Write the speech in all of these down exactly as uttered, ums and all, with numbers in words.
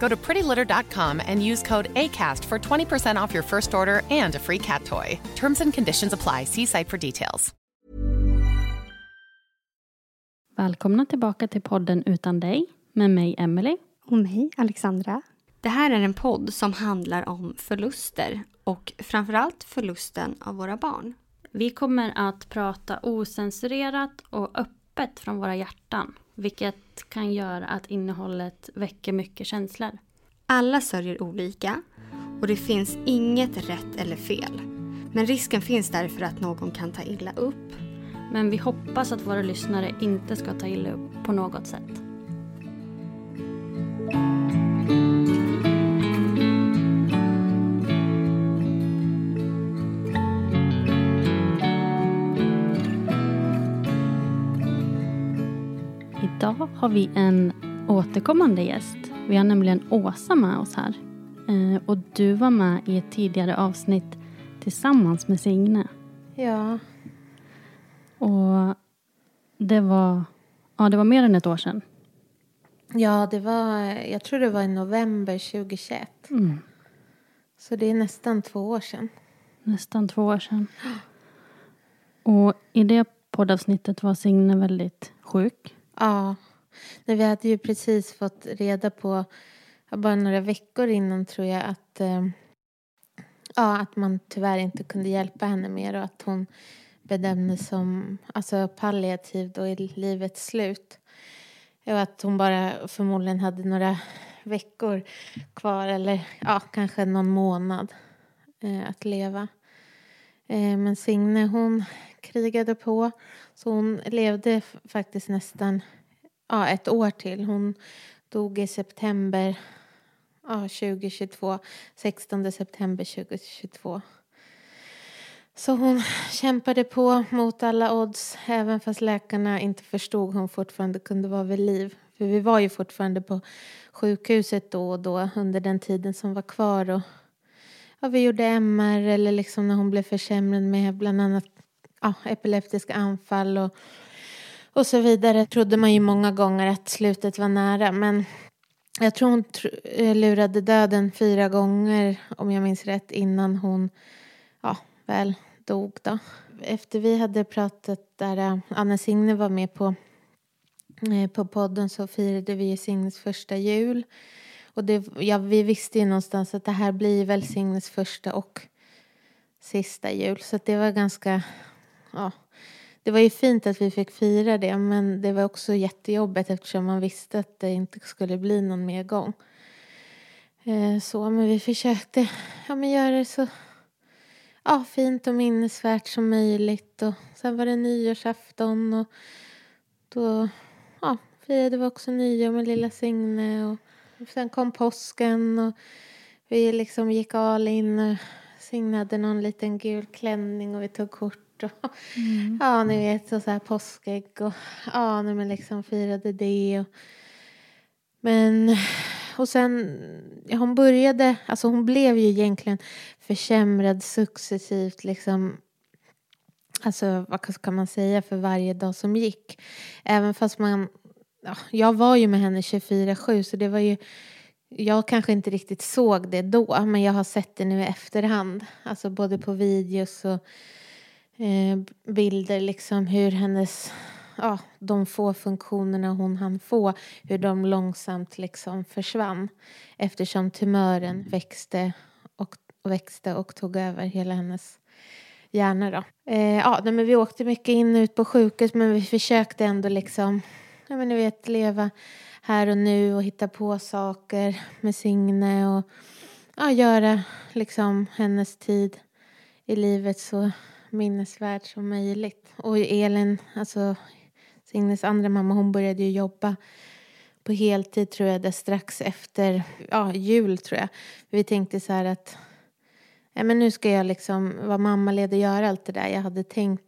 Go to pretty litter dot com and use code ACAST for twenty percent off your first order and a free cat toy. Terms and conditions apply. See site for details. Välkomna tillbaka till podden Utan dig med mig Emily och mig Alexandra. Det här är en podd som handlar om förluster och framförallt förlusten av våra barn. Vi kommer att prata osensurerat och öppet från våra hjärtan, vilket kan göra att innehållet väcker mycket känslor. Alla sörjer olika och det finns inget rätt eller fel. Men risken finns därför att någon kan ta illa upp. Men vi hoppas att våra lyssnare inte ska ta illa upp på något sätt. Idag har vi en återkommande gäst. Vi har nämligen Åsa med oss här. Och du var med i ett tidigare avsnitt tillsammans med Signe. Ja. Och det var, ja, det var mer än ett år sedan. Ja, det var, jag tror det var i november tjugohundratjugoett. Mm. Så det är nästan två år sedan. Nästan två år sedan. Och i det poddavsnittet var Signe väldigt sjuk. Ja, när vi hade ju precis fått reda på, bara några veckor innan tror jag, att, ja, att man tyvärr inte kunde hjälpa henne mer och att hon bedömdes som alltså palliativ då i livets slut. Och att hon bara förmodligen hade några veckor kvar eller ja, kanske någon månad eh, att leva. Eh, men Signe hon krigade på så hon levde f- faktiskt nästan ja, ett år till. Hon dog i september ja, tjugohundratjugotvå, sextonde september tjugohundratjugotvå. Så hon kämpade på mot alla odds. Även fast läkarna inte förstod hon fortfarande kunde vara vid liv. För vi var ju fortfarande på sjukhuset då och då. Under den tiden som var kvar. Och, ja, vi gjorde M R. Eller liksom när hon blev försämrad med bland annat ja, epileptiska anfall. Och, och så vidare. Trodde man ju många gånger att slutet var nära. Men jag tror hon tr- lurade döden fyra gånger. Om jag minns rätt. Innan hon... Ja, väl dog då. Efter vi hade pratat där Anna Signe var med på, eh, på podden så firade vi Signes första jul. Och det, ja, vi visste ju någonstans att det här blir väl Signes första och sista jul. Så det var ganska... Ja, det var ju fint att vi fick fira det. Men det var också jättejobbigt eftersom man visste att det inte skulle bli någon mer gång. Eh, så men vi försökte ja, men göra det så... Ja, fint och minnesvärt som möjligt. Och sen var det nyårsafton. Och då ja, firade vi också nyår med lilla Signe. Och sen kom påsken. Och vi liksom gick all in. Och Signe hade någon liten gul klänning. Och vi tog kort. Och, mm. Ja, ni vet. Och så här påskägg. Och ja, när man liksom firade det. Och, men... Och sen, hon började, alltså hon blev ju egentligen försämrad successivt liksom alltså vad kan man säga, för varje dag som gick. Även fast man, ja, jag var ju med henne tjugofyra sju, så det var ju, jag kanske inte riktigt såg det då, men jag har sett det nu i efterhand. Alltså både på videos och eh, bilder liksom, hur hennes, ja, de få funktionerna hon hann få, hur de långsamt liksom försvann. Eftersom tumören växte och, och växte och tog över hela hennes hjärna då. Eh, ja, men vi åkte mycket in och ut på sjukhus, men vi försökte ändå liksom, ja men ni vet, leva här och nu och hitta på saker med Signe och ja, göra liksom hennes tid i livet så minnesvärd som möjligt. Och Elin, alltså Signes andra mamma, hon började ju jobba på heltid tror jag, det strax efter ja, jul tror jag. Vi tänkte så här att ja, men nu ska jag liksom vara mammaledig och göra allt det där. Jag hade tänkt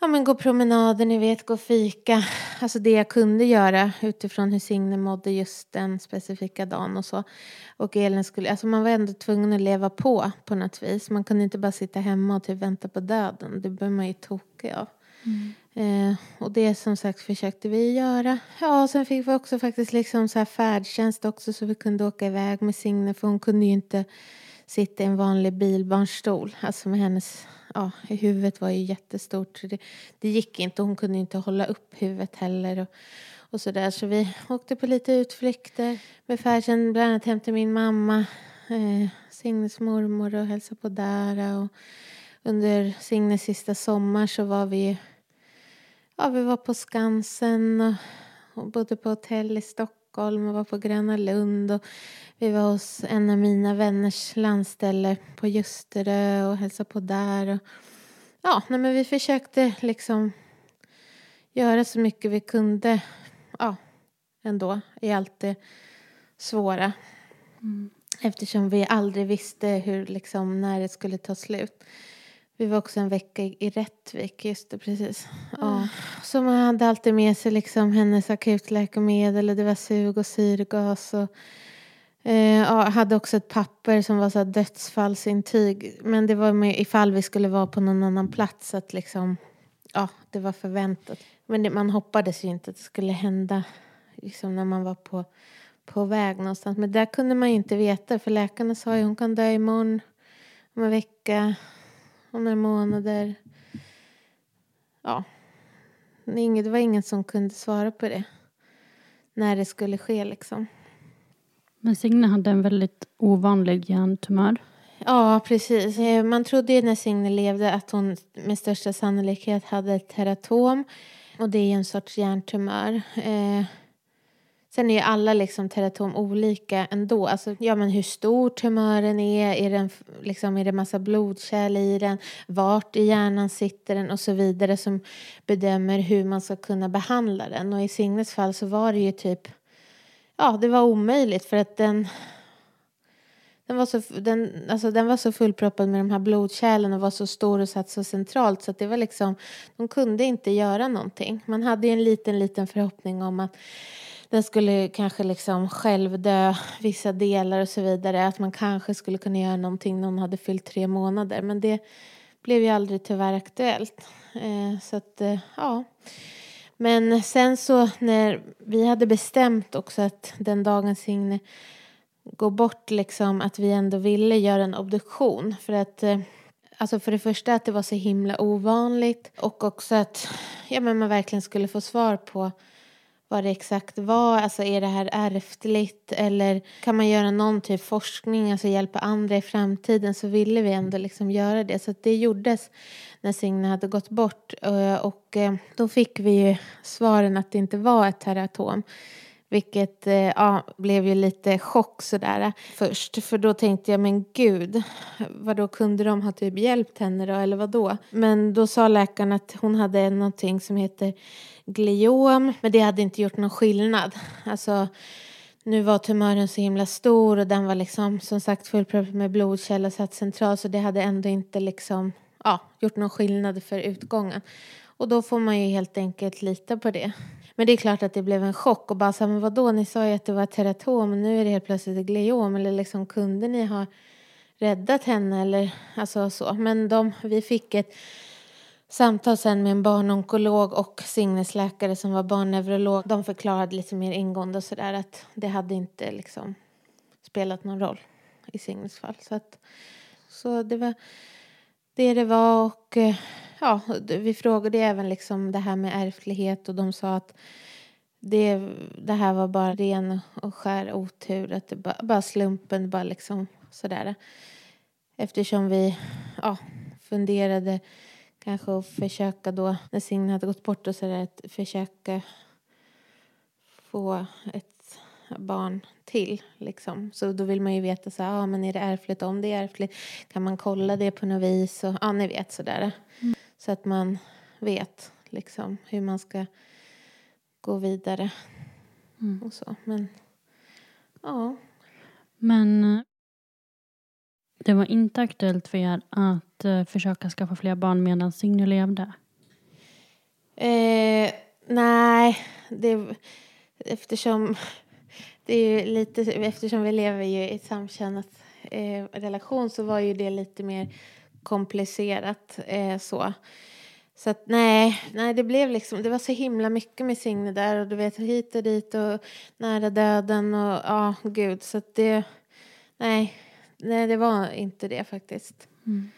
ja, men gå promenader, ni vet, gå fika. Alltså det jag kunde göra utifrån hur Signe mådde just den specifika dagen och så. Och Elin skulle, alltså man var ändå tvungen att leva på på något vis. Man kunde inte bara sitta hemma och typ vänta på döden. Det började man ju tokig av. Mm. Eh, och det som sagt försökte vi göra. Ja, sen fick vi också faktiskt liksom så här färdtjänst också, så vi kunde åka iväg med Signe. För hon kunde ju inte sitta i en vanlig bilbarnstol. Alltså med hennes, ja, huvudet var ju jättestort. Så det, det gick inte. Hon kunde inte hålla upp huvudet heller. Och, och sådär. Så vi åkte på lite utflykter med färdtjänst. Bland annat hem till min mamma. Eh, Signes mormor och hälsa på där. Och under Signes sista sommar så var vi, ja, vi var på Skansen. Och, och bodde på hotell i Stockholm. Och var på Gröna Lund. Och vi var hos en av mina vänners landställe på Justerö och hälsade på där. Och ja, nej, men vi försökte liksom göra så mycket vi kunde. Ja, ändå i allt det svåra. Mm. Eftersom vi aldrig visste hur, liksom, när det skulle ta slut. Vi var också en vecka i Rättvik, just det, precis. Mm. Ja. Så man hade alltid med sig liksom hennes akutläkemedel och det var sug och syrgas och Eh, ja, hade också ett papper som var så här dödsfallsintyg, men det var med ifall vi skulle vara på någon annan plats, att liksom, ja, det var förväntat, men det, man hoppades ju inte att det skulle hända liksom när man var på, på väg någonstans, men där kunde man ju inte veta, för läkarna sa ju hon kan dö imorgon, om en vecka, om några månader, ja, det var ingen som kunde svara på det när det skulle ske liksom. Men Signe hade en väldigt ovanlig hjärntumör. Ja, precis. Man trodde ju när Signe levde att hon med största sannolikhet hade ett teratom. Och det är ju en sorts hjärntumör. Eh, sen är ju alla liksom teratom olika ändå. Alltså, ja, men hur stor tumören är. Är, den, liksom, är det massa blodkärl i den? Vart i hjärnan sitter den? Och så vidare, som bedömer hur man ska kunna behandla den. Och i Signes fall så var det ju typ, ja, det var omöjligt för att den, den, var så, den, alltså den var så fullproppad med de här blodkärlen och var så stor och satt så centralt. Så att det var liksom, de kunde inte göra någonting. Man hade ju en liten, liten förhoppning om att den skulle kanske liksom själv dö vissa delar och så vidare. Att man kanske skulle kunna göra någonting när hon hade fyllt tre månader. Men det blev ju aldrig tyvärr aktuellt. Eh, så att, eh, ja... Men sen så när vi hade bestämt också att den dagen Signe går bort liksom, att vi ändå ville göra en obduktion. För att, alltså för det första att det var så himla ovanligt. Och också att, ja, men man verkligen skulle få svar på vad det exakt var. Alltså är det här ärftligt eller kan man göra någon typ forskning, alltså hjälpa andra i framtiden, så ville vi ändå liksom göra det. Så att det gjordes när Signe hade gått bort, och då fick vi ju svaren att det inte var ett teratom. Vilket, ja, blev ju lite chock sådär först. För då tänkte jag, men gud, vadå, kunde de ha typ hjälpt henne då? Eller vadå? Men då sa läkaren att hon hade någonting som heter gliom. Men det hade inte gjort någon skillnad. Alltså, nu var tumören så himla stor. Och den var liksom, som sagt, fullproppad med blodkärl och satt centralt. Så det hade ändå inte liksom, ja, gjort någon skillnad för utgången. Och då får man ju helt enkelt lita på det. Men det är klart att det blev en chock och bara så här, men vadå, ni sa ju att det var teratom och nu är det helt plötsligt ett gliom, eller liksom kunde ni ha räddat henne eller alltså så. Men de, vi fick ett Samtal sen med en barnonkolog och Signes läkare som var barnneurolog. De förklarade lite mer ingående och sådär att det hade inte liksom spelat någon roll i Signes fall. Så, att, så det var det det var och ja, vi frågade även liksom det här med ärftlighet och de sa att det, det här var bara ren och skär otur. Att det bara, bara slumpen, bara liksom sådär. Eftersom vi ja, funderade... Kanske att försöka då, när Signe hade gått bort och sådär, att försöka få ett barn till. Liksom. Så då vill man ju veta så här, ah, men är det ärftligt? Om det är ärftligt, kan man kolla det på något vis? Ja, ah, ni vet sådär. Mm. Så att man vet liksom, hur man ska gå vidare. Mm. Och så, men ja. Men... Det var inte aktuellt för er att uh, försöka skaffa fler barn medan Signe levde? Eh, nej, det, eftersom, det är ju lite, eftersom vi lever ju i ett samkönat eh, relation så var ju det lite mer komplicerat. Eh, så så att, nej, nej, det blev liksom, det var så himla mycket med Signe där och du vet hit och dit och nära döden och ja, gud. Så att det, nej... Nej, det var inte det faktiskt. Mm.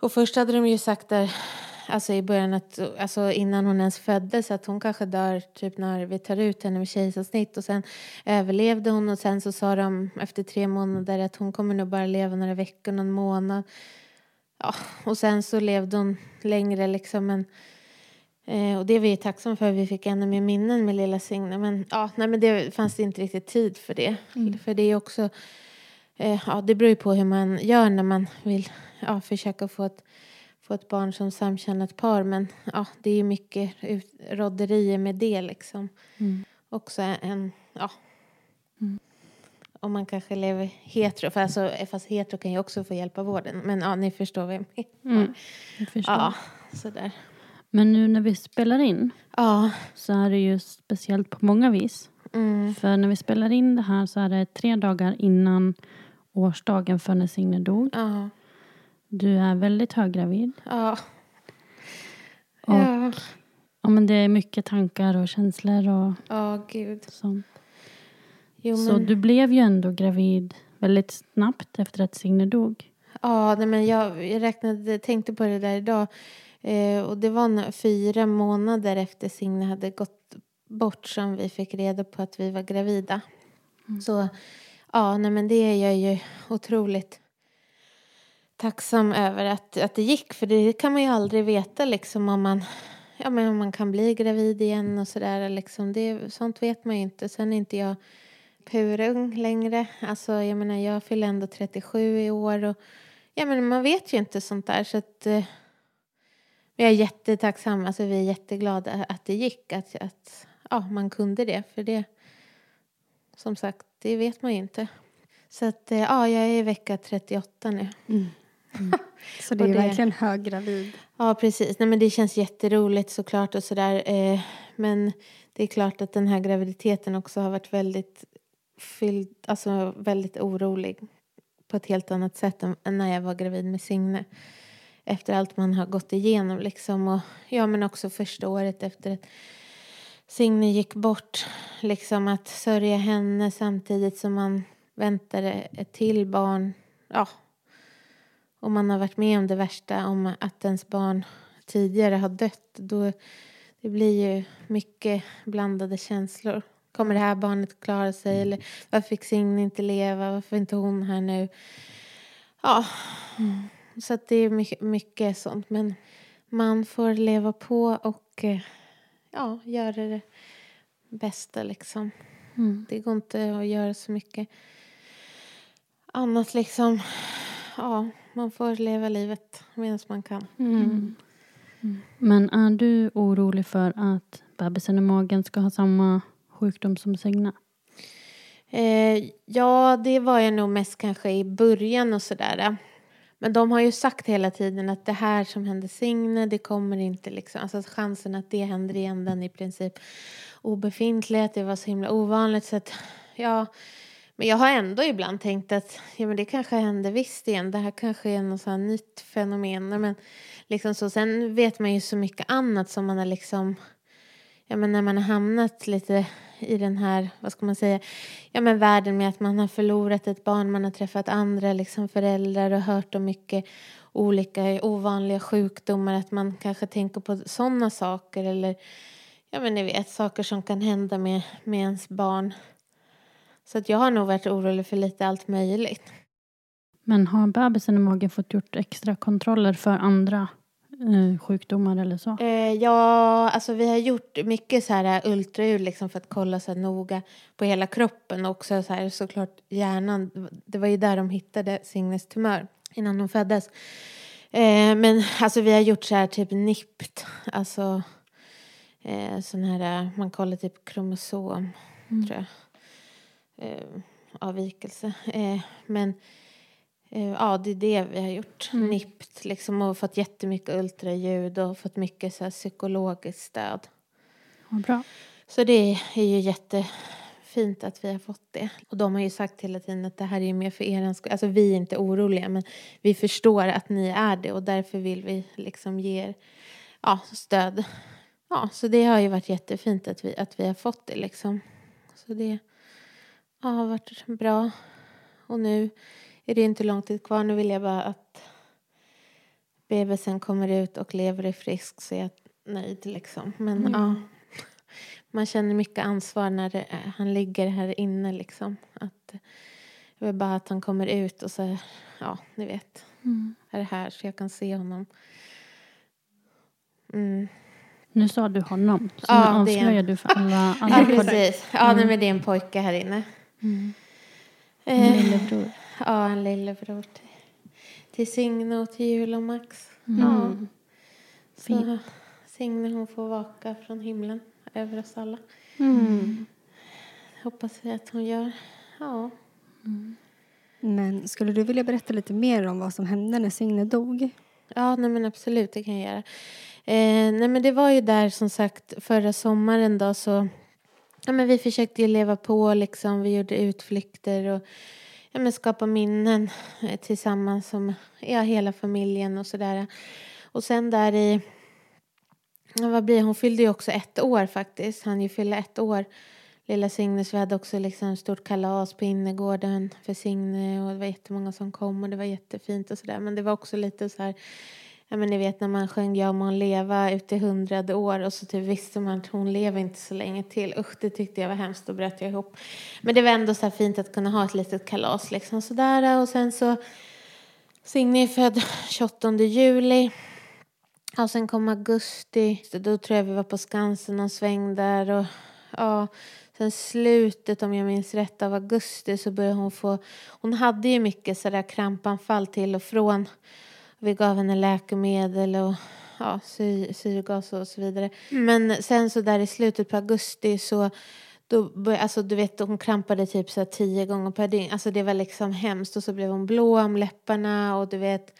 Och först hade de ju sagt där, alltså i början att, alltså innan hon ens föddes, att hon kanske dör typ när vi tar ut henne med kejsarsnitt. Och sen överlevde hon och sen så sa de efter tre månader att hon kommer nog bara leva några veckor, någon månad. Ja, och sen så levde hon längre liksom en... Eh, och det är vi tacksamma för. Vi fick ännu mer minnen med lilla Signe. Men ja, nej, men det fanns inte riktigt tid för det. Mm. För det är också... Ja, det beror ju på hur man gör när man vill ja, försöka få ett, få ett barn som samkönat par. Men ja, det är ju mycket ut, rodderier med det liksom. Mm. Också en, ja. Mm. Om man kanske lever hetero. För alltså, fast hetero kan ju också få hjälp av vården. Men ja, ni förstår vad jag menar. Mm, jag förstår. Ja, sådär. Men nu när vi spelar in ja. Så är det ju speciellt på många vis. Mm. För när vi spelar in det här så är det tre dagar innan... årsdagen för när Signe dog. Uh-huh. Du är väldigt höggravid. Uh-huh. Och, uh-huh. Ja. Men det är mycket tankar och känslor och uh, gud. Sånt. Jo, men... Så du blev ju ändå gravid väldigt snabbt efter att Signe dog. Ja, uh, men jag, jag räknade, tänkte på det där idag. Uh, och det var fyra månader efter Signe hade gått bort som vi fick reda på att vi var gravida. Mm. Så... Ja, nej, men det är jag ju otroligt tacksam över att, att det gick. För det kan man ju aldrig veta liksom, om, man, ja, men om man kan bli gravid igen och sådär. Liksom. Sånt vet man ju inte. Sen är inte jag purung längre. Alltså, jag menar, jag fyller ändå trettiosju i år. Och, ja, men man vet ju inte sånt där. Så att, eh, jag är jättetacksam. Alltså, vi är jätteglada att det gick. Att, att ja, man kunde det. För det, som sagt. Det vet man ju inte. Så att, ja, jag är i vecka trettioåtta nu. Mm. Mm. Så det är det, verkligen höggravid. Ja, precis. Nej, men det känns jätteroligt såklart och sådär. Eh, men det är klart att den här graviditeten också har varit väldigt fylld, alltså väldigt orolig på ett helt annat sätt än när jag var gravid med Signe. Efter allt man har gått igenom liksom. Och, ja, men också första året efter ett Signe gick bort, liksom att sörja henne samtidigt som man väntade ett till barn. Ja. Och man har varit med om det värsta, om att ens barn tidigare har dött. Då, det blir ju mycket blandade känslor. Kommer det här barnet klara sig? Eller varför fick Signe inte leva? Varför inte hon här nu? Ja, mm. Så att det är mycket, mycket sånt. Men man får leva på och... Ja, göra det bästa liksom. Mm. Det går inte att göra så mycket annat liksom. Ja, man får leva livet medan man kan. Mm. Mm. Mm. Men är du orolig för att bebisen i magen ska ha samma sjukdom som Signe? Eh, ja, det var jag nog mest kanske i början och sådär. Men de har ju sagt hela tiden att det här som hände Signe, det kommer inte liksom. Alltså chansen att det händer igen, den i princip obefintlig. Att det var så himla ovanligt. Så att, ja, Men jag har ändå ibland tänkt att ja, men det kanske händer visst igen. Det här kanske är något sådant nytt fenomen. Men liksom så, sen vet man ju så mycket annat som man har liksom... Ja, men när man har hamnat lite i den här, vad ska man säga, ja, men världen med att man har förlorat ett barn, man har träffat andra liksom föräldrar och hört om mycket olika ovanliga sjukdomar, att man kanske tänker på sådana saker, eller ja, men ni vet, saker som kan hända med, med ens barn. Så att jag har nog varit orolig för lite allt möjligt. Men har bebisen i magen fått gjort extra kontroller för andra sjukdomar eller så? Eh, ja, alltså vi har gjort mycket så här ultraljud liksom för att kolla så här noga på hela kroppen och också så här, såklart hjärnan. Det var ju där de hittade Signes tumör innan hon föddes. Eh, men alltså vi har gjort så här typ nipt, alltså eh, sån här, man kollar typ kromosom, mm. tror jag. Eh, avvikelse. Eh, men Ja, det är det vi har gjort. Mm. Nipt liksom, och fått jättemycket ultraljud och fått mycket så här psykologiskt stöd. Ja, bra. Så det är ju jättefint att vi har fått det. Och de har ju sagt hela tiden att det här är ju mer för er skull. Alltså vi är inte oroliga, men vi förstår att ni är det och därför vill vi liksom ge er, ja, stöd. Ja, så det har ju varit jättefint att vi, att vi har fått det liksom. Så det, ja, har varit bra. Och nu är det inte lång tid kvar. Nu vill jag bara att bebisen kommer ut och lever i frisk, så jag är nöjd liksom. Men mm. ja, man känner mycket ansvar när det, han ligger här inne liksom. Att, jag vill bara att han kommer ut och så, ja, ni vet. Mm. Är det här så jag kan se honom. Mm. Nu sa du honom. Så ja, nu avslöjar det är... du för alla andra. Ja, precis. Ja, mm. nej, men det är en pojke här inne. Mm. En lillebror. Ja, en lillebror till, till Signe och till jul och Max. Mm. Ja. Så Signe, hon får vaka från himlen över oss alla. Mm. Hoppas vi att hon gör. Ja. Mm. Men skulle du vilja berätta lite mer om vad som hände när Signe dog? Ja, nej men absolut, det kan jag göra. Eh, nej men det var ju där som sagt förra sommaren då, så... Ja, men vi försökte ju leva på liksom, vi gjorde utflykter och ja, men skapa minnen tillsammans som, ja, hela familjen och sådär. Och sen där i, vad blir, hon fyllde ju också ett år faktiskt, han ju fyllde ett år, lilla Signe, så vi hade också liksom stort kalas på innergården för Signe och det var jättemånga som kom och det var jättefint och sådär. Men det var också lite så här, ja, men ni vet när man sjöng jag må hon leva ut i hundrade år och så typ visste man att hon lever inte så länge till. Usch, det tyckte jag var hemskt och bröt jag ihop. Men det var ändå så här fint att kunna ha ett litet kalas liksom sådär. Och sen så Signe är född tjugoåttonde juli. Och sen kom augusti. Så då tror jag vi var på Skansen någon sväng där. Och ja, sen slutet, om jag minns rätt, av augusti så började hon få... Hon hade ju mycket sådär krampanfall till och från... Vi gav henne läkemedel och ja, sy- syrgas och så vidare. Men sen så där i slutet på augusti så... Då började, alltså du vet, hon krampade typ så här tio gånger per dygn. Alltså det var liksom hemskt. Och så blev hon blå om läpparna. Och du vet,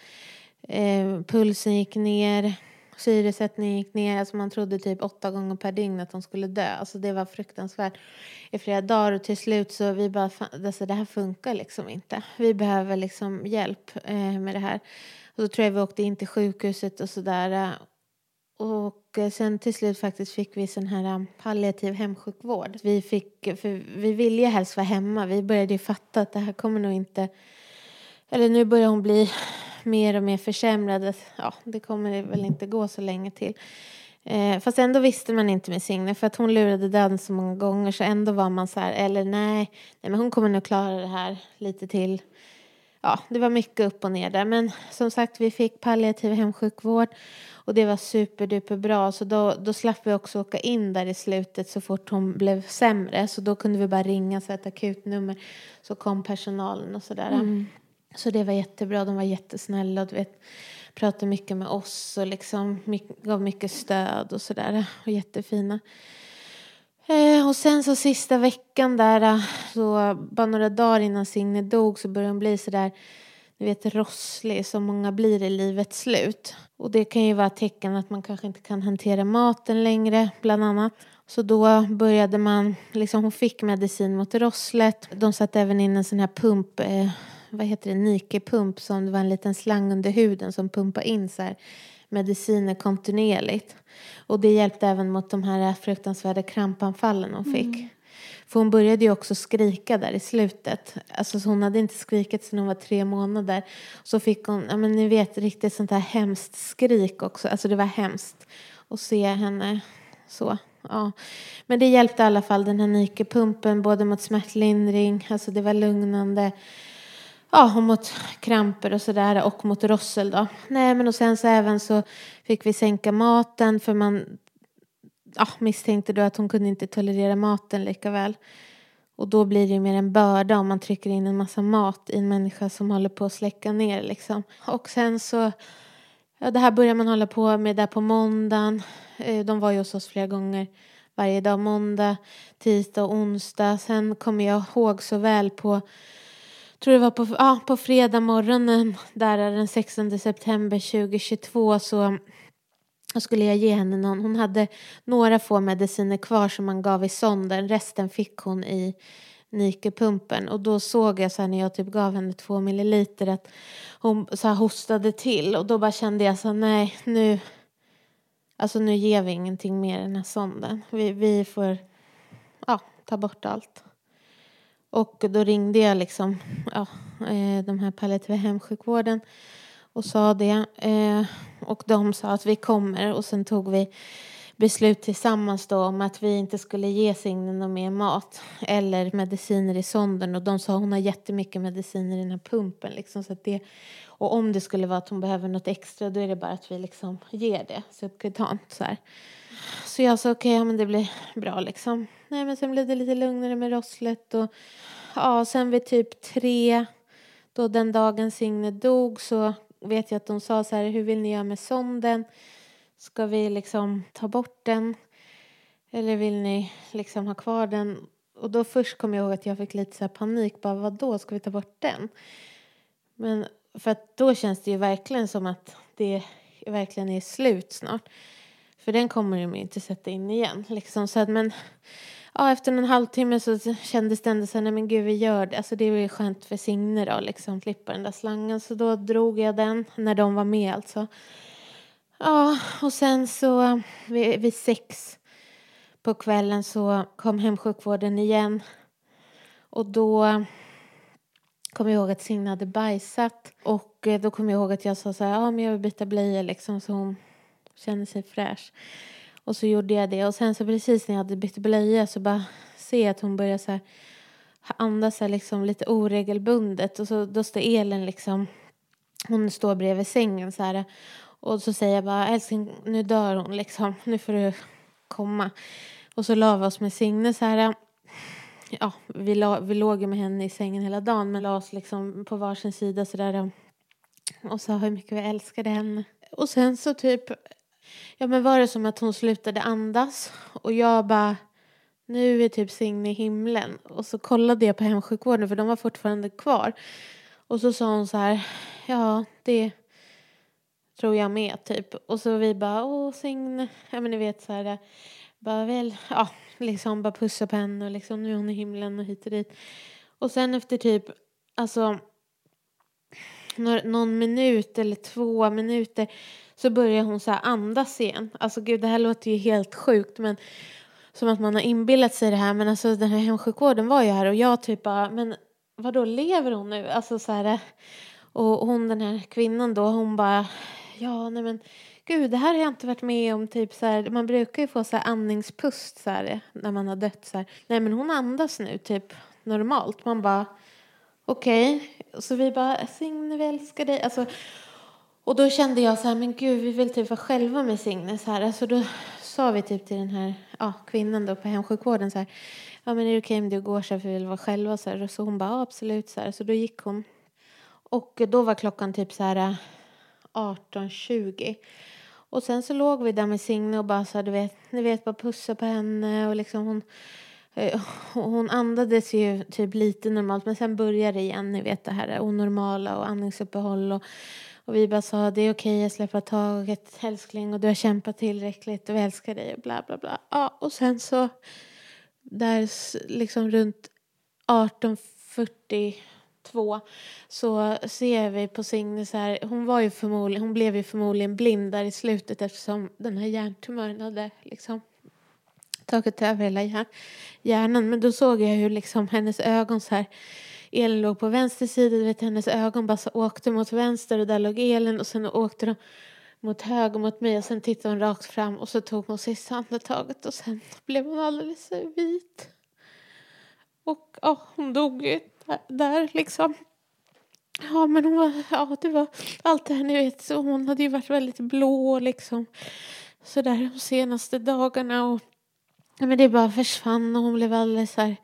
eh, pulsen gick ner. Syresättningen gick ner. Alltså man trodde typ åtta gånger per dygn att hon skulle dö. Alltså det var fruktansvärt i flera dagar. Och till slut så vi bara... Alltså det här funkar liksom inte. Vi behöver liksom hjälp eh, med det här. Och då tror jag vi åkte in till sjukhuset och sådär. Och sen till slut faktiskt fick vi sån här palliativ hemsjukvård. Vi fick, för vi ville ju helst vara hemma. Vi började ju fatta att det här kommer nog inte... Eller nu börjar hon bli mer och mer försämrad. Ja, det kommer väl inte gå så länge till. Eh, fast ändå visste man inte med Signe. För att hon lurade döden så många gånger. Så ändå var man så här, eller nej. Nej, men hon kommer nog klara det här lite till. Ja, det var mycket upp och ner där. Men som sagt, vi fick palliativ hemsjukvård. Och det var superduper bra. Så då, då slapp vi också åka in där i slutet så fort hon blev sämre. Så då kunde vi bara ringa så ett akutnummer. Så kom personalen och sådär. Mm. Så det var jättebra. De var jättesnälla och du vet, pratade mycket med oss. Och liksom mycket, gav mycket stöd och sådär. Och jättefina. Och sen så sista veckan där, så bara några dagar innan Signe dog så började hon bli så där, ni vet, rosslig, som många blir i livets slut. Och det kan ju vara tecken att man kanske inte kan hantera maten längre, bland annat. Så då började man, liksom hon fick medicin mot rosslet. De satte även in en sån här pump, eh, vad heter det, Nike-pump, som det var en liten slang under huden som pumpar in så här mediciner kontinuerligt. Och det hjälpte även mot de här fruktansvärda krampanfallen hon fick. Mm. För hon började ju också skrika där i slutet. Alltså hon hade inte skrikit sedan hon var tre månader. Så fick hon, ja men ni vet, riktigt sånt här hemskt skrik också. Alltså det var hemskt att se henne så. Ja. Men det hjälpte i alla fall den här Nike-pumpen både mot smärtlindring. Alltså det var lugnande. Ja, och mot kramper och sådär. Och mot rossel då. Nej, men och sen så även så fick vi sänka maten. För man ja, misstänkte då att hon kunde inte tolerera maten lika väl. Och då blir det ju mer en börda om man trycker in en massa mat i en människa som håller på att släcka ner liksom. Och sen så... Ja, det här börjar man hålla på med där på måndagen. De var ju hos oss flera gånger varje dag. Måndag, tisdag och onsdag. Sen kommer jag ihåg så väl på... Tror det var på, ja, på fredag morgonen. Där är den sextonde september tjugohundratjugotvå. Så skulle jag ge henne någon. Hon hade några få mediciner kvar som man gav i sonden. Resten fick hon i Nike-pumpen. Och då såg jag så här när jag typ gav henne två milliliter att hon så här hostade till. Och då bara kände jag så här, nej nu. Alltså nu ger vi ingenting mer i den här sonden. Vi, vi får ja, ta bort allt. Och då ringde jag liksom ja, de här palliativa hemsjukvården. Och sa det. Och de sa att vi kommer. Och sen tog vi beslut tillsammans då om att vi inte skulle ge Signe någon mer mat eller mediciner i sonden. Och de sa att hon har jättemycket mediciner i den här pumpen. Liksom, så att det, och om det skulle vara att hon behöver något extra, då är det bara att vi liksom ger det subkutant. Så, här. Så jag sa okej, okay, ja, men det blir bra liksom. Nej, men sen blev det lite lugnare med rosslet. Och, ja, sen vid typ tre, då den dagen Signe dog, så vet jag att de sa så här, hur vill ni göra med sonden? Ska vi liksom ta bort den? Eller vill ni liksom ha kvar den? Och då först kom jag ihåg att jag fick lite så här panik. Bara, vadå? Ska vi ta bort den? Men för att då känns det ju verkligen som att det verkligen är slut snart. För den kommer de inte sätta in igen. Liksom. Så att, men ja, efter en halvtimme så kändes det ändå så här, nej men gud vi gör det. Alltså det är ju skönt för Signe då liksom klippa den där slangen. Så då drog jag den när de var med alltså. Ja, och sen så vid, vid sex på kvällen så kom hemsjukvården igen. Och då kom jag ihåg att Signe hade bajsat. Och då kom jag ihåg att jag sa så här, ja men jag vill byta blöjor liksom så hon känner sig fräsch. Och så gjorde jag det. Och sen så precis när jag hade bytt blöja så bara ser jag att hon börjar så här andas så här liksom lite oregelbundet. Och så då står Elin liksom, hon står bredvid sängen så här. Och så säger jag bara, älskling, nu dör hon liksom. Nu får du komma. Och så la vi oss med Signe så här. Ja, vi, la, vi låg ju med henne i sängen hela dagen. Men la oss liksom på varsin sida så där. Och sa hur mycket vi älskade henne. Och sen så typ, ja men var det som att hon slutade andas. Och jag bara, nu är typ Signe i himlen. Och så kollade jag på hemsjukvården för de var fortfarande kvar. Och så sa hon så här, ja det tror jag med typ. Och så vi bara, åh Signe. Ja men ni vet så här. Bara väl, ja liksom bara pussa på henne. Och liksom nu är hon i himlen och hit och dit. Och sen efter typ, alltså någon minut eller två minuter så börjar hon så här andas igen. Alltså gud, det här låter ju helt sjukt, men som att man har inbillat sig det här. Men alltså den här hemsjukvården var ju här och jag typ bara, men vadå, lever hon nu? Alltså så här. Och hon, den här kvinnan då, hon bara, ja nej men gud, det här har jag inte varit med om typ så här. Man brukar ju få så här andningspust så här när man har dött så här. Nej men hon andas nu typ normalt. Man bara okej. Okay. Så vi bara, Signe vi älskar dig. Alltså, och då kände jag så här, men gud vi vill typ vara själva med Signe så här. Alltså då sa vi typ till den här ja, kvinnan då på hemsjukvården så här, ja men är det okej om du går så här för vi vill vara själva så här. Och så hon bara, ja, absolut så här. Så då gick hon. Och då var klockan typ så här arton tjugo. Och sen så låg vi där med Signe och bara så här, du vet, ni vet bara pussa på henne och liksom hon hon andades ju typ lite normalt, men sen började det igen, ni vet det här onormala och andningsuppehåll och, och vi bara sa, det är okej att släppa taget älskling och du har kämpat tillräckligt och vi älskar dig och bla bla bla. Ja, och sen så där liksom runt arton fyrtiotvå så ser vi på Signe så här, hon var ju förmodligen, hon blev ju förmodligen blind där i slutet eftersom den här hjärntumören hade liksom tagit över hela hjärnan. Men då såg jag hur liksom hennes ögon så här, Elin låg på vänster sida, vet, hennes ögon bara så åkte mot vänster och där låg Elin och sen åkte de mot höger mot mig och sen tittade hon rakt fram och så tog hon sista andetaget och sen blev hon alldeles vit. Och ja, hon dog ju där, där liksom. Ja, men hon var, ja, det var allt det här ni vet, så hon hade ju varit väldigt blå liksom så där de senaste dagarna och ja, men det bara försvann och hon blev alldeles så här,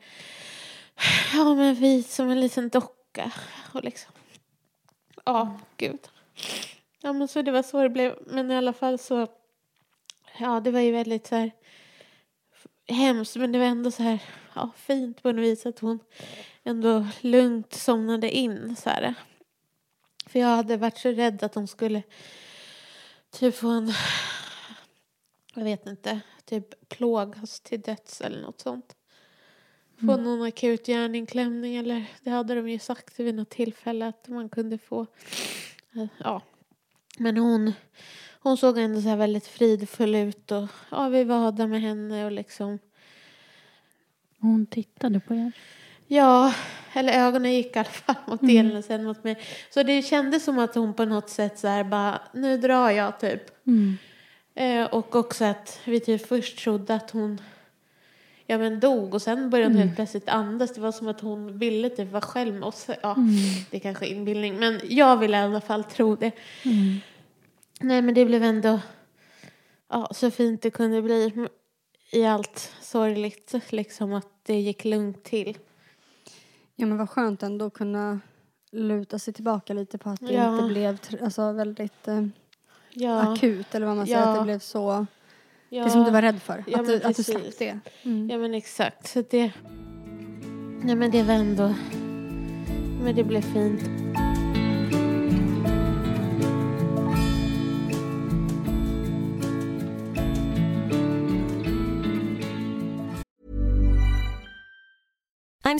ja men vit som en liten docka och liksom, ja gud, ja men så det var så det blev, men i alla fall så, ja det var ju väldigt så här hemskt, men det var ändå så här, ja fint på en vis att hon ändå lugnt somnade in så här, för jag hade varit så rädd att hon skulle typ få en, jag vet inte, typ plågas till döds eller något sånt. Få mm. någon akut hjärninklämning eller det hade de ju sagt vid något tillfälle att man kunde få. Ja. Men hon hon såg ändå så här väldigt fridfull ut och ja, vi var där med henne och liksom. Hon tittade på er. Ja, eller ögonen gick i alla fall mot mm. delen och sen mot mig. Så det kändes som att hon på något sätt så här bara, nu drar jag typ. Mm. Eh, och också att vi typ först trodde att hon ja, men dog. Och sen började hon mm. helt plötsligt andas. Det var som att hon ville typ vara själv med oss. Ja, mm. det är kanske inbildning. Men jag ville i alla fall tro det. Mm. Nej, men det blev ändå ja, så fint det kunde bli. I allt sorgligt. Liksom att det gick lugnt till. Ja, men vad skönt ändå att kunna luta sig tillbaka lite på att det ja. inte blev alltså, väldigt... Eh... Ja. akut eller vad man säger ja. att det blev så ja. det som du var rädd för ja, att, du, att du slapp det mm. ja men exakt så det nej men det var ändå men det blev fint. I'm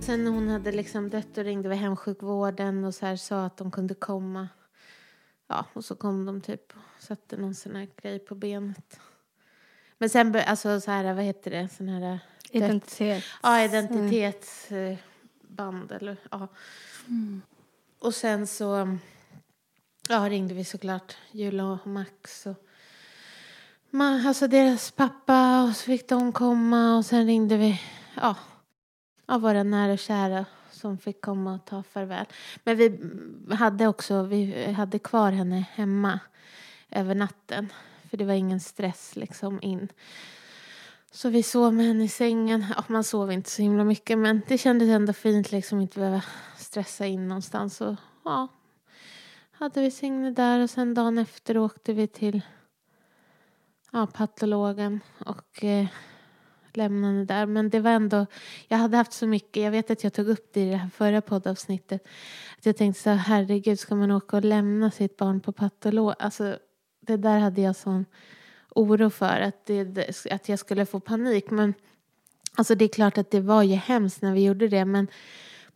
Sen när hon hade liksom dött och ringde vid hemsjukvården och så här sa att de kunde komma. Ja, och så kom de typ och satte någon sån här grej på benet. Men sen, bör, alltså så här, vad heter det? Sån här... Identitet. Ja, identitetsband eller, ja. Mm. Och sen så, ja, ringde vi såklart Jula och Max och... Man, alltså deras pappa och så fick de komma och sen ringde vi, ja... av våra nära och kära som fick komma och ta farväl. Men vi hade också, vi hade kvar henne hemma över natten. För det var ingen stress liksom in. Så vi sov med henne i sängen. Ja, man sov inte så himla mycket. Men det kändes ändå fint liksom inte behöva stressa in någonstans. Och ja, hade vi Signe där. Och sen dagen efter åkte vi till ja, patologen. Och... Eh, lämnade där, men det var ändå jag hade haft så mycket, jag vet att jag tog upp det i det här förra poddavsnittet att jag tänkte så här, herregud ska man åka och lämna sitt barn på patolog, alltså det där hade jag sån oro för att, det, att jag skulle få panik. Men alltså det är klart att det var ju hemskt när vi gjorde det. Men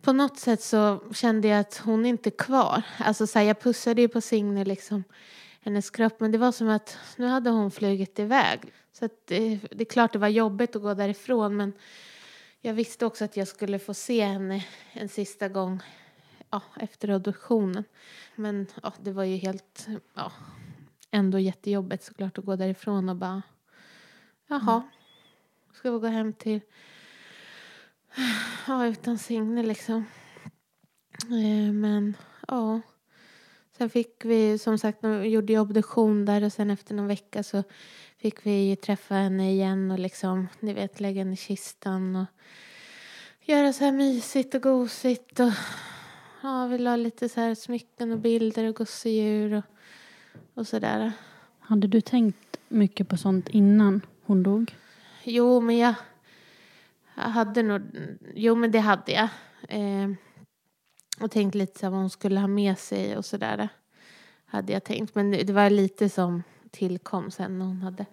på något sätt så kände jag att hon inte är kvar. Alltså så här, jag pussade ju på Signe liksom, hennes kropp. Men det var som att nu hade hon flugit iväg. Så att det, det är klart det var jobbigt att gå därifrån. Men jag visste också att jag skulle få se henne en sista gång. Ja, efter adoptionen. Men ja, det var ju helt... Ja, ändå jättejobbigt såklart att gå därifrån och bara... Jaha. Mm. Ska vi gå hem till... Ja, utan Signe liksom. Eh, men ja. Sen fick vi som sagt... De gjorde ju obduktion där. Och sen efter någon vecka så fick vi träffa henne igen. Och liksom, ni vet, lägga henne i kistan. Och göra så här mysigt och gosigt. Och... Ja, vi la lite så här smycken och bilder och gosedjur och, och sådär. Hade du tänkt mycket på sånt innan hon dog? Jo, men jag, jag hade nog... Jo, men det hade jag. Eh, och tänkt lite så här vad hon skulle ha med sig och sådär. Hade jag tänkt. Men det var lite som tillkom sen när hon hade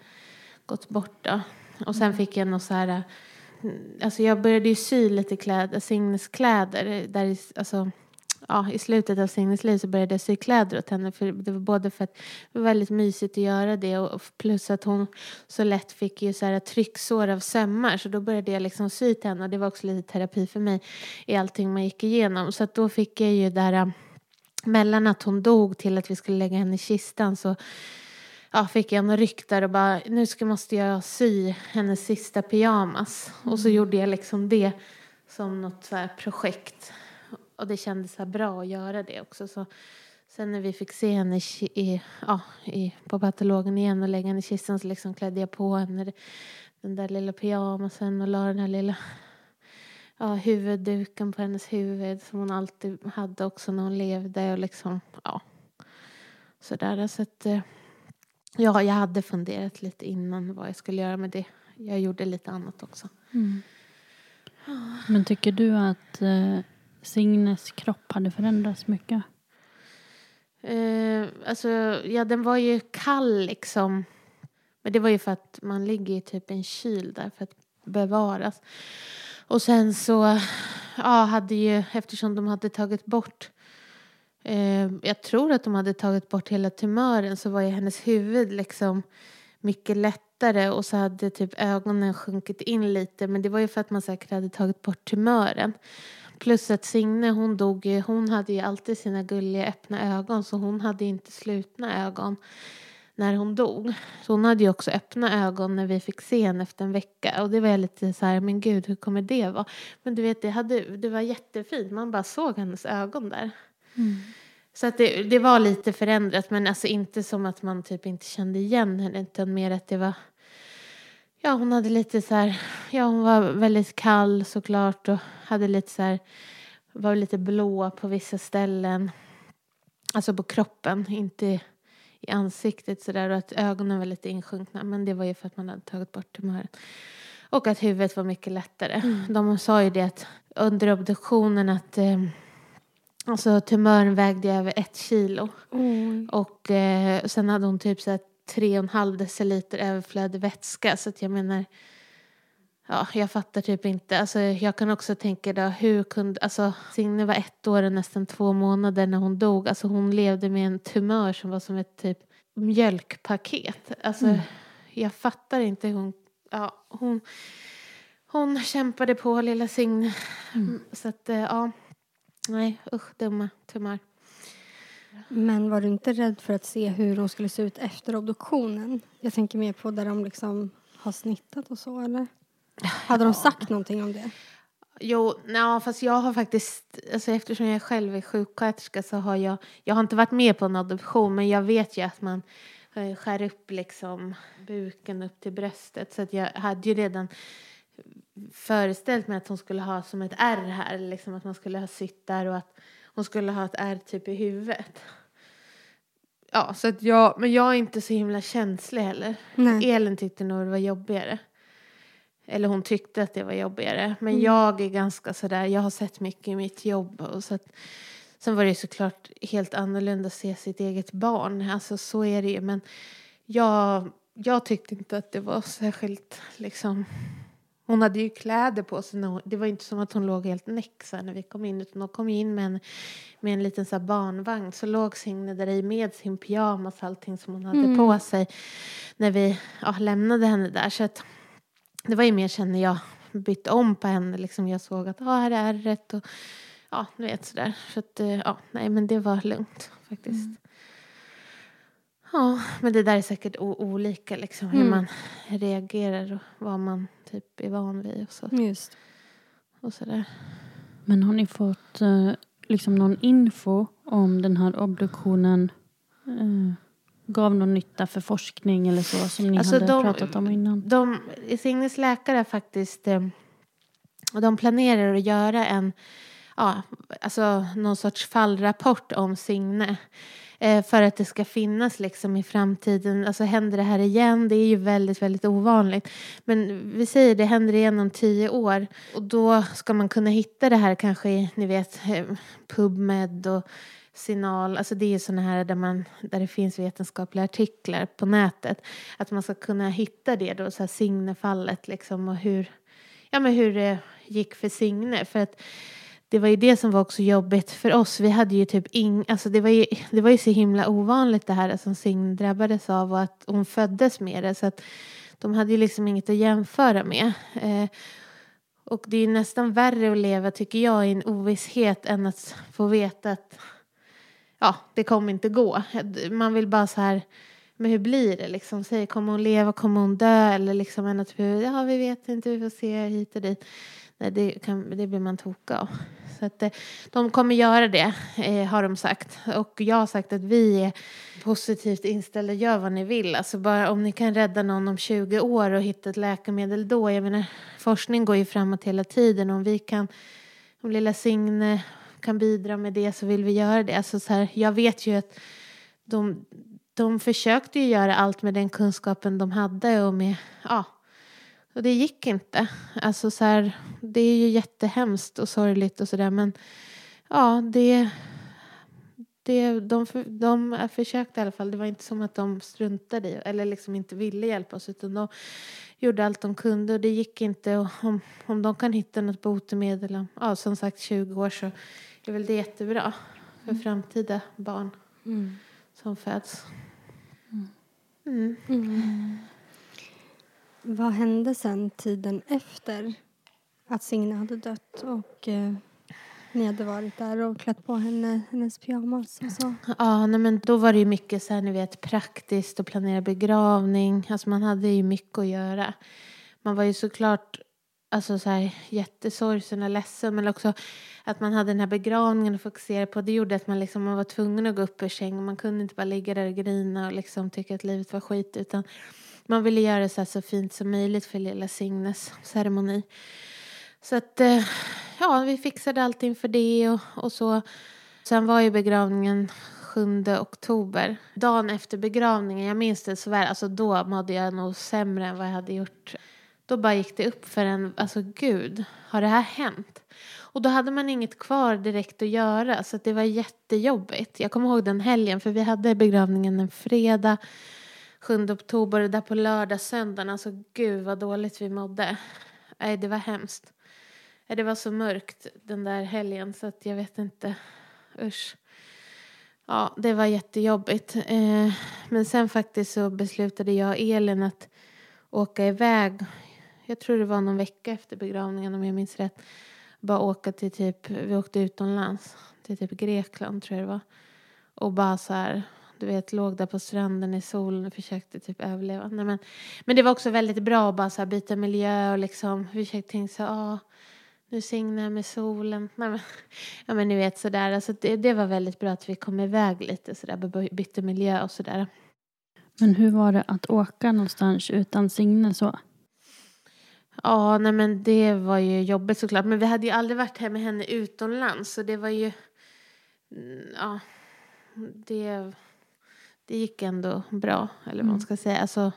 gått bort då. Och sen mm. fick jag något så här... Alltså jag började ju sy lite kläder, Signes kläder. Där i, alltså... Ja, i slutet av Signes liv så började jag sy kläder åt henne. För det var både för att det var väldigt mysigt att göra det. Och plus att hon så lätt fick ju så här trycksår av sömmar. Så då började jag liksom sy till henne. Och det var också lite terapi för mig i allting man gick igenom. Så att då fick jag ju där mellan att hon dog till att vi skulle lägga henne i kistan. Så ja, fick jag en ryck där och bara nu ska, måste jag sy hennes sista pyjamas. Och så gjorde jag liksom det som något så här projekt. Och det kändes så bra att göra det också. Så sen när vi fick se henne i, ja, i, på patologen igen och lägga henne i kistan så liksom klädde jag på henne den där lilla pyjamasen och la den här lilla ja, huvudduken på hennes huvud som hon alltid hade också när hon levde. Och liksom, ja, sådär. Så att, ja, jag hade funderat lite innan vad jag skulle göra med det. Jag gjorde lite annat också. Mm. Men tycker du att... Eh... Signes kropp hade förändrats mycket? Eh, alltså, ja, den var ju kall liksom. Men det var ju för att man ligger i typ en kyl där för att bevaras. Och sen så ja, hade ju, eftersom de hade tagit bort eh, jag tror att de hade tagit bort hela tumören så var ju hennes huvud liksom mycket lättare och så hade typ ögonen sjunkit in lite. Men det var ju för att man säkert hade tagit bort tumören. Plus att Signe, hon dog ju, hon hade ju alltid sina gulliga öppna ögon. Så hon hade ju inte slutna ögon när hon dog. Så hon hade ju också öppna ögon när vi fick se henne efter en vecka. Och det var lite så här, men gud, hur kommer det vara? Men du vet, det, hade, det var jättefint. Man bara såg hennes ögon där. Mm. Så att det, det var lite förändrat. Men alltså inte som att man typ inte kände igen henne. Utan mer att det var... Ja, hon hade lite så här... Ja, hon var väldigt kall såklart. Och hade lite så här... Var lite blå på vissa ställen. Alltså på kroppen. Inte i ansiktet sådär. Och att ögonen var lite insjunkna. Men det var ju för att man hade tagit bort tumören. Och att huvudet var mycket lättare. Mm. De sa ju det att under obduktionen att... Eh, alltså tumören vägde över ett kilo. Mm. Och eh, sen hade hon typ så här... tre och en halv deciliter överflödig vätska. Så att jag menar... Ja, jag fattar typ inte. Alltså, jag kan också tänka då, hur kunde... Alltså, Signe var ett år och nästan två månader när hon dog. Alltså, hon levde med en tumör som var som ett typ mjölkpaket. Alltså, mm. jag fattar inte hur hon... Ja, hon... Hon kämpade på, lilla Signe. Mm. Så att, ja... Nej, usch, dumma tumör. Men var du inte rädd för att se hur hon skulle se ut efter obduktionen? Jag tänker mer på där de liksom har snittat och så, eller? Hade ja. de sagt någonting om det? Jo, nej, fast jag har faktiskt... Alltså eftersom jag själv är sjuksköterska så har jag... Jag har inte varit med på en adoption, men jag vet ju att man skär upp liksom buken upp till bröstet. Så att jag hade ju redan föreställt mig att hon skulle ha som ett R här. Liksom att man skulle ha sitt där och att... Hon skulle ha ett ärr typ i huvudet. Ja, så att jag... Men jag är inte så himla känslig heller. Nej. Elin tyckte nog det var jobbigare. Eller hon tyckte att det var jobbigare. Men mm. jag är ganska sådär... Jag har sett mycket i mitt jobb. Och så att, sen var det ju såklart helt annorlunda att se sitt eget barn. Alltså så är det ju. Men jag jag tyckte inte att det var särskilt liksom... Hon hade ju kläder på sig. Det var inte som att hon låg helt näck så här, när vi kom in. Utan hon kom in med en, med en liten så här, barnvagn. Så låg Signe där i med sin pyjamas och allting som hon hade mm. på sig. När vi ja, lämnade henne där. Så att, det var ju mer känner jag bytte om på henne. Liksom, jag såg att ah, här är rätt. Och, ja, nu vet sådär. Så att ja, nej men det var lugnt faktiskt. Mm. Ja, men det där är säkert o- olika liksom. Hur mm. man reagerar och vad man typ är van vid och så. Just. Och sådär. Men har ni fått eh, liksom någon info om den här obduktionen? Eh, gav någon nytta för forskning eller så som ni alltså hade de, pratat om innan? De, Signes läkare faktiskt, eh, de planerar att göra en, ja, alltså någon sorts fallrapport om Signe. För att det ska finnas liksom i framtiden. Alltså händer det här igen. Det är ju väldigt, väldigt ovanligt. Men vi säger det händer igen om tio år. Och då ska man kunna hitta det här kanske i, ni vet, PubMed och Signal. Alltså det är ju sådana här där, man, där det finns vetenskapliga artiklar på nätet. Att man ska kunna hitta det då. Så här Signefallet liksom. Och hur, ja, men hur det gick för Signe. För att... Det var ju det som var också jobbigt för oss. Vi hade ju typ ing... Alltså det var ju, det var ju så himla ovanligt det här som Signe drabbades av. Och att hon föddes med det. Så att de hade ju liksom inget att jämföra med. Eh, och det är ju nästan värre att leva tycker jag i en ovisshet. Än att få veta att ja, det kommer inte gå. Man vill bara så här... Men hur blir det liksom? Säger, kommer hon leva? Kommer hon dö? Eller liksom en att ja, vi vet inte. Vi får se hit och dit. Nej, det, kan, det blir man toka av. Så att de kommer göra det, har de sagt. Och jag har sagt att vi är positivt inställda. Gör vad ni vill. Alltså bara om ni kan rädda någon om tjugo år och hitta ett läkemedel då. Jag menar, forskning går ju framåt hela tiden. Om vi kan, om lilla Signe kan bidra med det så vill vi göra det. Alltså så här, jag vet ju att de, de försökte ju göra allt med den kunskapen de hade och med, ja. Och det gick inte. Alltså så här, det är ju jättehemskt och sorgligt och sådär. Men ja, det, det, de, de försökte i alla fall. Det var inte som att de struntade i. Eller liksom inte ville hjälpa oss. Utan de gjorde allt de kunde. Och det gick inte. Och om, om de kan hitta något botemedel. Ja, som sagt tjugo år så är väl det jättebra. För mm. framtida barn mm. som föds. Mm. Mm. Vad hände sen tiden efter att Signe hade dött och eh, ni hade varit där och klätt på henne, hennes pyjamas och så? Ja, nej, men då var det ju mycket så här, ni vet, praktiskt och planera begravning. Alltså man hade ju mycket att göra. Man var ju såklart alltså så här jättesorgsen och ledsen, men också att man hade den här begravningen att fokusera på. Det gjorde att man liksom man var tvungen att gå upp ur sängen. Man kunde inte bara ligga där och grina och liksom tycka att livet var skit, utan man ville göra det så, så fint som möjligt för lilla Signes ceremoni. Så att ja, vi fixade allt inför det och, och så. Sen var ju begravningen sjunde oktober. Dagen efter begravningen, jag minns det så väl. Alltså då mådde jag nog sämre än vad jag hade gjort. Då bara gick det upp för en, alltså gud, har det här hänt? Och då hade man inget kvar direkt att göra. Så att det var jättejobbigt. Jag kommer ihåg den helgen, för vi hade begravningen en fredag. sjunde oktober och där på lördag, söndagen. Alltså gud vad dåligt vi mådde. Nej, det var hemskt. Det var så mörkt den där helgen så att jag vet inte. Usch. Ja, det var jättejobbigt. Men sen faktiskt så beslutade jag och Elin att åka iväg. Jag tror det var någon vecka efter begravningen om jag minns rätt. Bara åka till typ, vi åkte utomlands. Till typ Grekland tror jag det var. Och bara så här... Du vet, låg där på stranden i solen och försökte typ överleva. Nej, men, men det var också väldigt bra att bara så här byta miljö och liksom, vi försökte tänka så ah, nu Signe jag med solen. Nej, men, ja, men ni vet sådär. Alltså det, det var väldigt bra att vi kom iväg lite sådär, bytte miljö och sådär. Men hur var det att åka någonstans utan Signe så? Ja, nej men det var ju jobbigt såklart. Men vi hade ju aldrig varit här med henne utomlands så det var ju, ja, det... Det gick ändå bra, eller vad man ska säga. Alltså,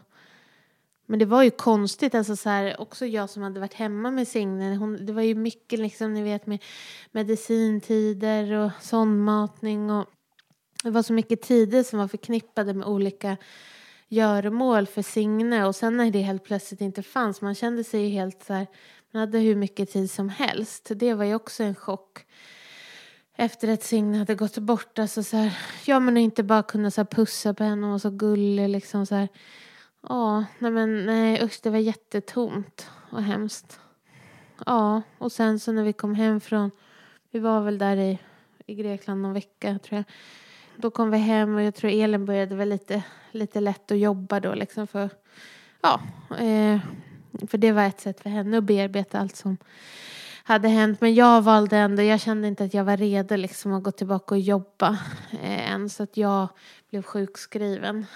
men det var ju konstigt. Alltså så här, också jag som hade varit hemma med Signe. Hon, det var ju mycket liksom, ni vet, med medicintider och sondmatning. Och det var så mycket tider som var förknippade med olika göromål för Signe. Och sen när det helt plötsligt inte fanns. Man kände sig ju helt så här. Man hade hur mycket tid som helst. Det var ju också en chock. Efter att Signe hade gått bort. Alltså så här. Ja, men inte bara kunna så här pussa på henne. Och så gullig liksom så här. Ja, nej men nej. Usch, det var jättetomt. Och hemskt. Ja, och sen så när vi kom hem från. Vi var väl där i, i Grekland någon vecka tror jag. Då kom vi hem och jag tror Elin började väl lite, lite lätt att jobba då. Liksom för, ja, eh, för det var ett sätt för henne att bearbeta allt som hade hänt. Men jag valde ändå, jag kände inte att jag var redo liksom, att gå tillbaka och jobba eh, än. Så att jag blev sjukskriven.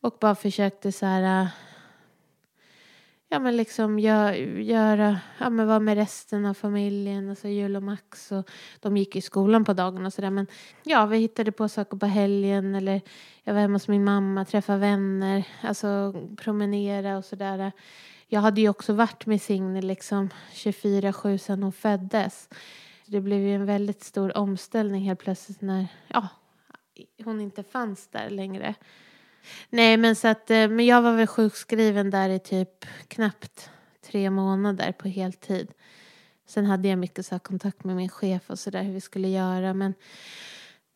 Och bara försökte så här... Ja men liksom gör, göra, ja men vara med resten av familjen, alltså Jul och Max, och de gick i skolan på dagen och sådär, men ja vi hittade på saker på helgen eller jag var hemma hos min mamma, träffa vänner, alltså promenera och sådär. Jag hade ju också varit med Signe liksom tjugofyra sju sedan hon föddes. Det blev ju en väldigt stor omställning helt plötsligt när ja, hon inte fanns där längre. Nej men så att, men jag var väl sjukskriven där i typ knappt tre månader på heltid. Sen hade jag mycket så här kontakt med min chef och sådär hur vi skulle göra. Men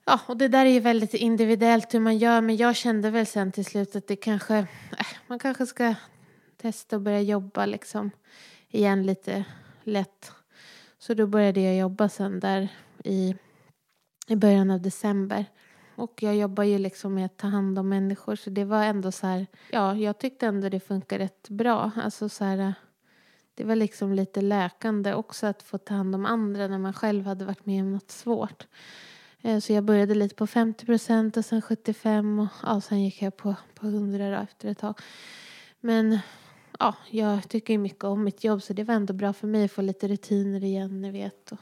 ja, och det där är ju väldigt individuellt hur man gör. Men jag kände väl sen till slut att det kanske, äh, man kanske ska testa och börja jobba liksom igen lite lätt. Så då började jag jobba sen där i, i början av december. Och jag jobbar ju liksom med att ta hand om människor. Så det var ändå så här... Ja, jag tyckte ändå det funkar rätt bra. Alltså så här... Det var liksom lite läkande också att få ta hand om andra när man själv hade varit med om något svårt. Så jag började lite på femtio procent och sen sjuttiofem procent. Och ja, sen gick jag på, på hundra efter ett tag. Men ja, jag tycker ju mycket om mitt jobb. Så det var ändå bra för mig att få lite rutiner igen, ni vet. Och,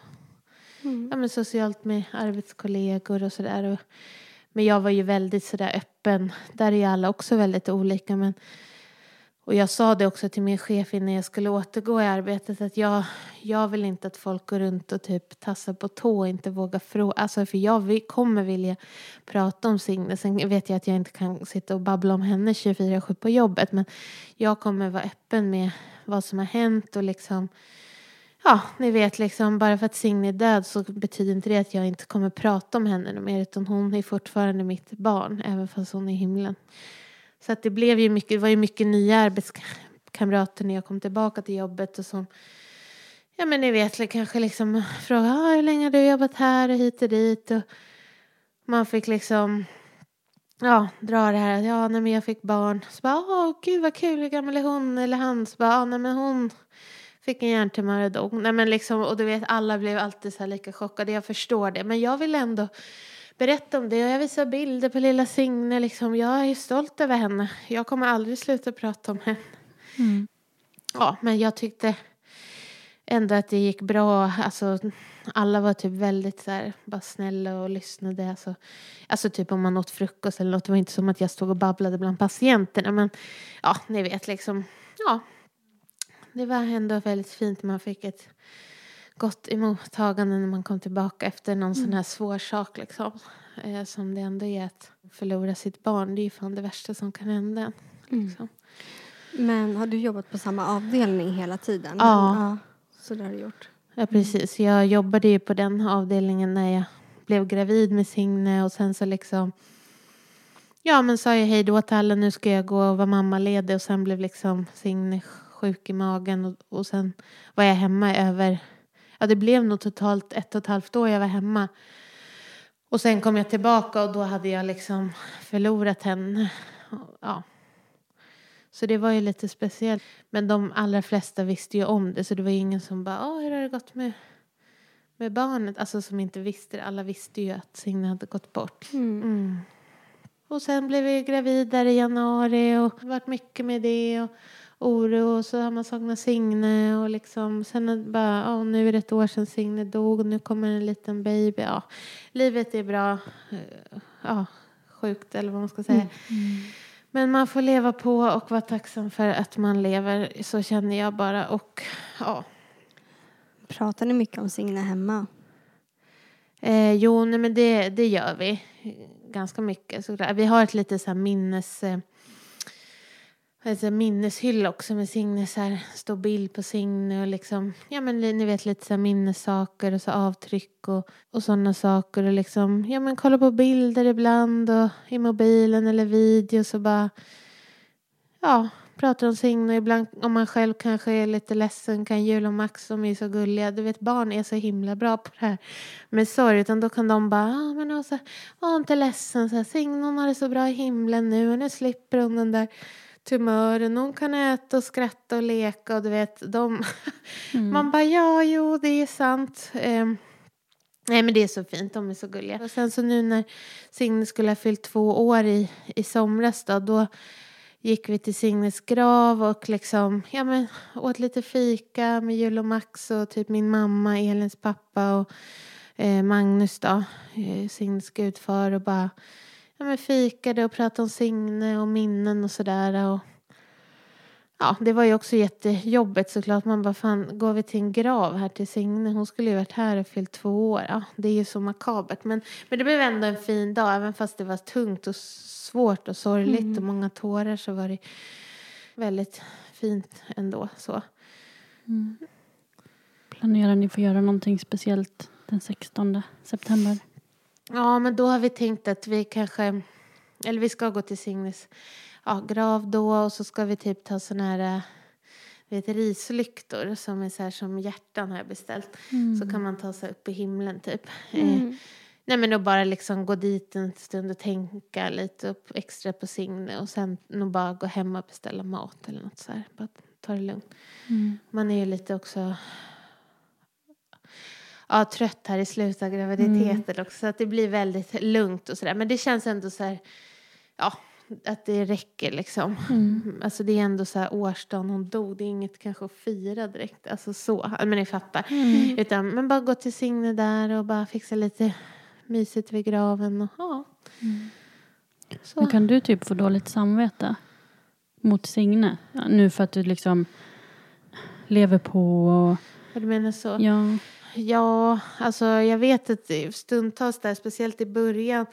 mm. Ja, men socialt med arbetskollegor och sådär och... Men jag var ju väldigt sådär öppen. Där är ju alla också väldigt olika. Men, och jag sa det också till min chef innan jag skulle återgå i arbetet. Att jag, jag vill inte att folk går runt och typ tassar på tå och inte vågar fråga. Alltså för jag vill, kommer vilja prata om Signe. Sen vet jag att jag inte kan sitta och babbla om henne tjugofyra sju på jobbet. Men jag kommer vara öppen med vad som har hänt och liksom... Ja, ni vet liksom, bara för att Signe är död så betyder inte det att jag inte kommer prata om henne mer, utan hon är fortfarande mitt barn, även fast hon är i himlen. Så att det blev ju mycket, det var ju mycket nya arbetskamrater när jag kom tillbaka till jobbet och som, ja men ni vet, kanske liksom fråga, ah, hur länge har du jobbat här och hit och dit, och man fick liksom, ja, dra det här, ja nej men jag fick barn, så bara, åh gud vad kul, hur gammal är hon eller han, så bara, ah, nej men hon... Fick en hjärntumör och dog. Nej, men liksom, och du vet, alla blev alltid så här lika chockade. Jag förstår det. Men jag vill ändå berätta om det. Och jag visar bilder på lilla Signe. Liksom. Jag är stolt över henne. Jag kommer aldrig sluta prata om henne. Mm. Ja, men jag tyckte ändå att det gick bra. Alltså, alla var typ väldigt så här, bara snälla och lyssnade. Alltså, alltså typ om man åt frukost eller något. Det var inte som att jag stod och babblade bland patienterna. Men ja, ni vet liksom. Ja. Det var ändå väldigt fint. Man fick ett gott emottagande när man kom tillbaka efter någon mm. sån här svår sak. Liksom. Eh, som det ändå är att förlora sitt barn. Det är ju fan det värsta som kan hända. Liksom. Mm. Men har du jobbat på samma avdelning hela tiden? Ja. Men, ja så det har du gjort. Ja, precis. Jag jobbade ju på den avdelningen när jag blev gravid med Signe. Och sen så liksom... Ja, men sa jag hej då till alla. Nu ska jag gå och vara mammaledig. Och sen blev liksom Signe... sjuk i magen och, och sen var jag hemma över, ja det blev nog totalt ett och ett halvt år jag var hemma. Och sen kom jag tillbaka och då hade jag liksom förlorat henne. Ja. Så det var ju lite speciellt. Men de allra flesta visste ju om det, så det var ju ingen som bara, åh hur har det gått med, med barnet? Alltså som inte visste, alla visste ju att Signe hade gått bort. Mm. Mm. Och sen blev jag gravid där i januari och varit mycket med det och oro, och så har man saknat Signe och liksom, sen bara, ja, nu är det ett år sedan Signe dog, nu kommer en liten baby, ja, livet är bra, ja, sjukt eller vad man ska säga, mm. Mm. Men man får leva på och vara tacksam för att man lever, så känner jag bara. Och ja, pratar ni mycket om Signe hemma? Eh, jo, nej, men det, det gör vi ganska mycket, såklart. Vi har ett lite så här minnes alltså, minneshylla också med Signe. Så här, står bild på Signe och liksom, ja men ni vet lite så här minnessaker och så avtryck och, och sådana saker. Och liksom, ja men kolla på bilder ibland och i mobilen eller videos och bara, ja, pratar om Signe. Ibland om man själv kanske är lite ledsen kan Jul och Max, som är så gulliga. Du vet, barn är så himla bra på det här med sorg. Utan då kan de bara, ah, men Åsa, var inte ledsen. Så här, Signe, hon har det så bra i himlen nu. Och nu slipper hon den där tumören. Hon kan äta och skratta och leka. Och du vet, de mm. man bara, ja, jo, det är sant. Um, nej, men det är så fint. De är så gulliga. Och sen så nu när Signe skulle ha fyllt två år i, i somras då, då gick vi till Signes grav och liksom, ja men, åt lite fika med Jul och Max och typ min mamma, Elins pappa och eh, Magnus då, eh, Signes gudfar, och bara, ja men, fikade och pratade om Signe och minnen och sådär. Och ja, det var ju också jättejobbigt såklart. Man bara, fan, går vi till en grav här till Signe? Hon skulle ju varit här och fyllt två år. Ja, det är ju så makabert. Men, men det blev ändå en fin dag. Även fast det var tungt och svårt och sorgligt. Mm. Och många tårar, så var det väldigt fint ändå. Så. Mm. Planerar ni för att göra någonting speciellt den sextonde september? Ja, men då har vi tänkt att vi kanske... Eller vi ska gå till Signes... Ja, grav då, och så ska vi typ ta sån här, vet, rislyktor som är så här som hjärtan har beställt. Mm. Så kan man ta sig upp i himlen typ. Mm. Eh, nej men då bara liksom gå dit en stund och tänka lite upp extra på Signe. Och sen nog bara gå hem och beställa mat eller något så här. Bara ta det lugnt. Mm. Man är ju lite också... Ja, trött här i slutet av graviditeten mm. också. Så att det blir väldigt lugnt och sådär. Men det känns ändå så här... Ja... Att det räcker liksom. Mm. Alltså det är ändå så här årsdagen hon dog. Det är inget kanske att fira direkt. Alltså så. Men ni fattar. Mm. Utan, men bara gå till Signe där. Och bara fixa lite mysigt vid graven. Och, ja. Mm. Så. Men kan du typ få dåligt samvete mot Signe? Ja, nu för att du liksom lever på. Och... Du menar så? Ja. Ja. Alltså jag vet att stundtals där. Speciellt i början.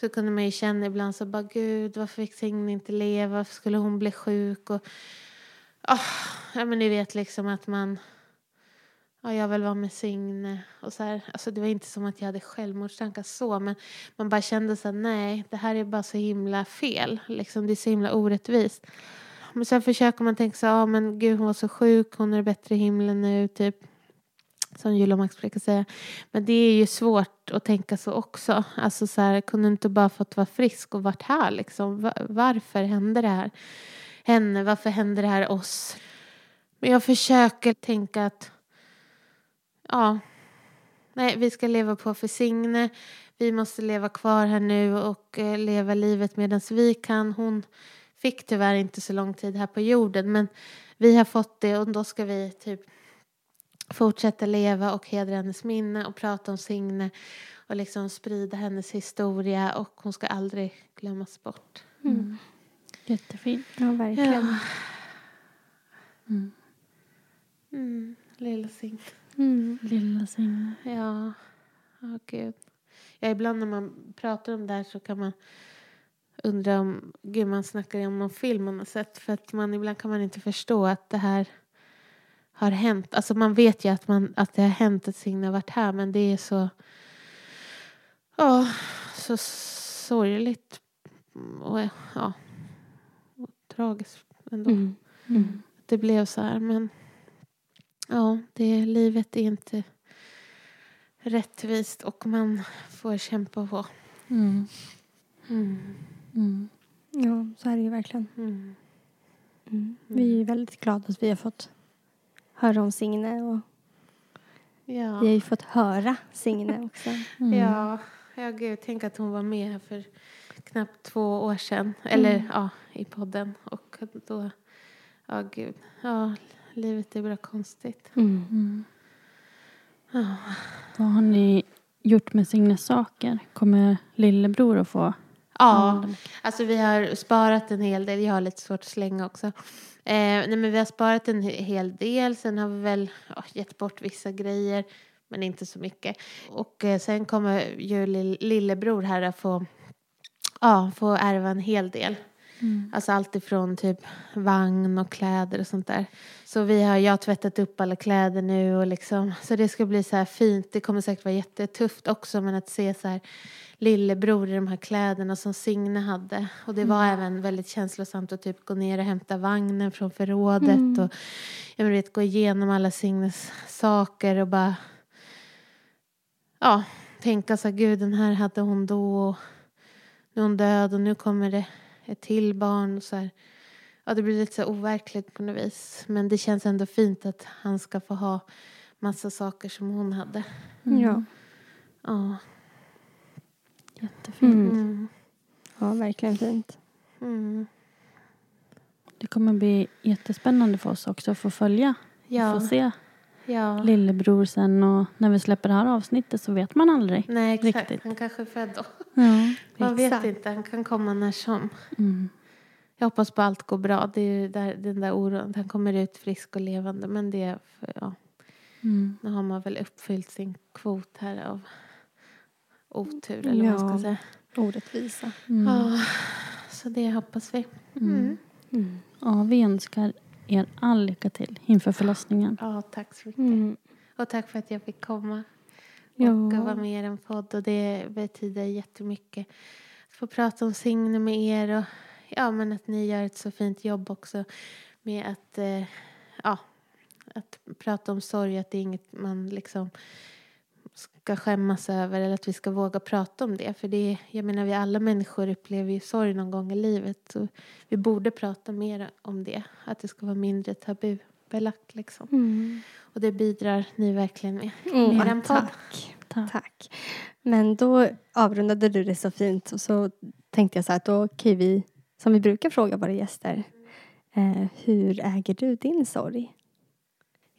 Så kunde man ju känna ibland så bara, gud, varför fick Signe inte leva? Varför skulle hon bli sjuk? Och, oh, ja, men ni vet liksom att man, ja, jag vill vara med Signe. Och så här, alltså det var inte som att jag hade självmordstankar så, men man bara kände så här, nej, det här är bara så himla fel. Liksom, det är så himla orättvist. Men sen försöker man tänka så, ja men gud, hon var så sjuk, hon är bättre i himlen nu, typ. Som Julia och Max brukar säga. Men det är ju svårt att tänka så också. Alltså så här, kunde inte bara fått vara frisk och varit här liksom. Varför händer det här? Henne, varför händer det här oss? Men jag försöker tänka att, ja, nej, vi ska leva på för Signe. Vi måste leva kvar här nu och eh, leva livet medan vi kan. Hon fick tyvärr inte så lång tid här på jorden. Men vi har fått det och då ska vi typ fortsätta leva och hedra hennes minne och prata om Signe och liksom sprida hennes historia, och hon ska aldrig glömmas bort. Mm. Mm. Jättefint. Ja, verkligen. Ja. Mm. Mm. Lilla Signe. Mm. Lilla Signe. Ja. Åh, gud. Ja, ibland när man pratar om det här så kan man undra om, gud, man snackar om någon film man har sett, för att man ibland kan man inte förstå att det här har hänt. Alltså man vet ju att, man, att det har hänt att Signe har varit här. Men det är så... Ja, oh, så sorgligt. Och ja, och tragiskt ändå. Mm. Mm. Det blev så här. Men ja, det, livet är inte rättvist. Och man får kämpa på. Mm. Mm. Mm. Ja, så är det ju verkligen. Mm. Mm. Vi är väldigt glada att vi har fått... höra om Signe, och ja. Vi har ju fått höra Signe också. Mm. Ja, ja, gud, tänk att hon var med här för knappt två år sedan. Mm. Eller ja, i podden. Och då, ja gud, ja, livet är bara konstigt. Mm. Mm. Ja. Vad har ni gjort med Signes saker? Kommer lillebror att få? Ja, alltså vi har sparat en hel del. Jag har lite svårt att slänga också. Eh, nej, men vi har sparat en hel del. Sen har vi väl ja, gett bort vissa grejer. Men inte så mycket. Och eh, sen kommer ju lillebror här att få, ja, få ärva en hel del. Mm. Alltså allt ifrån typ vagn och kläder och sånt där. Så vi har, jag har tvättat upp alla kläder nu och liksom, så det ska bli så här fint. Det kommer säkert vara jättetufft också, men att se så här lillebror i de här kläderna som Signe hade. Och det var mm. även väldigt känslosamt att typ gå ner och hämta vagnen från förrådet mm. och jag vet, gå igenom alla Signes saker och bara ja, tänka så här, gud, den här hade hon då och nu är hon död och nu kommer det ett till barn och så här. Ja, det blir lite så overkligt på något vis. Men det känns ändå fint att han ska få ha massa saker som hon hade. Mm. Ja. Ja. Jättefint. Mm. Mm. Ja, verkligen fint. Mm. Det kommer bli jättespännande för oss också att få följa. Ja. Få se ja. lillebror sen. Och när vi släpper det här avsnittet så vet man aldrig. Nej, exakt. Riktigt. Han kanske är född då. Ja, man exakt. vet inte. Han kan komma när som. Mm. Jag hoppas på allt går bra. Det är ju där, den där oron. Han kommer ut frisk och levande. Men det är för, ja. Mm. Nu har man väl uppfyllt sin kvot här av otur. Eller ja. vad man ska säga. Orättvisa. Mm. Ja, så det hoppas vi. Mm. Mm. Mm. Ja, vi önskar er all lycka till inför förlossningen. Ja, tack så mycket. Mm. Och tack för att jag fick komma. Ja. Och vara med i en podd. Och det betyder jättemycket. Att få prata om Signe med er och ja, men att ni gör ett så fint jobb också med att, eh, ja, att prata om sorg. Att det är inget man liksom ska skämmas över eller att vi ska våga prata om det. För det, jag menar, vi alla människor upplever ju sorg någon gång i livet. Så vi borde prata mer om det. Att det ska vara mindre tabubelagt liksom. Mm. Och det bidrar ni verkligen med. Mm. med en podd. Tack. Tack. Tack. Men då avrundade du det så fint och så tänkte jag så här att då kan vi, som vi brukar fråga våra gäster. Eh, hur äger du din sorg?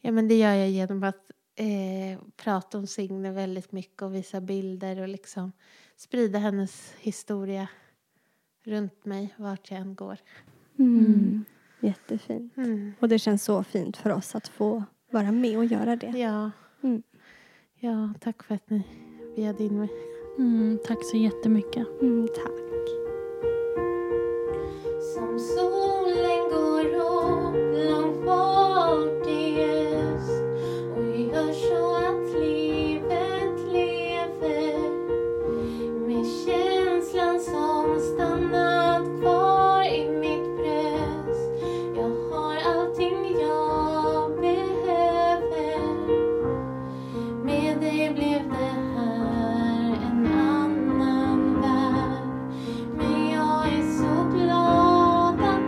Ja, men det gör jag genom att eh, prata om Signe väldigt mycket. Och visa bilder och liksom sprida hennes historia runt mig. Vart jag än går. Mm. Mm. Jättefint. Mm. Och det känns så fint för oss att få vara med och göra det. Ja, mm. ja tack för att ni bjöd in mig. Mm, tack så jättemycket. Mm, tack. Som solen går upp långt bort i öst och vi hör så att livet lever med känslan som stannat kvar i mitt bröst. Jag har allting jag behöver. Med dig blev det här en annan värld. Men jag är så glad. Bye.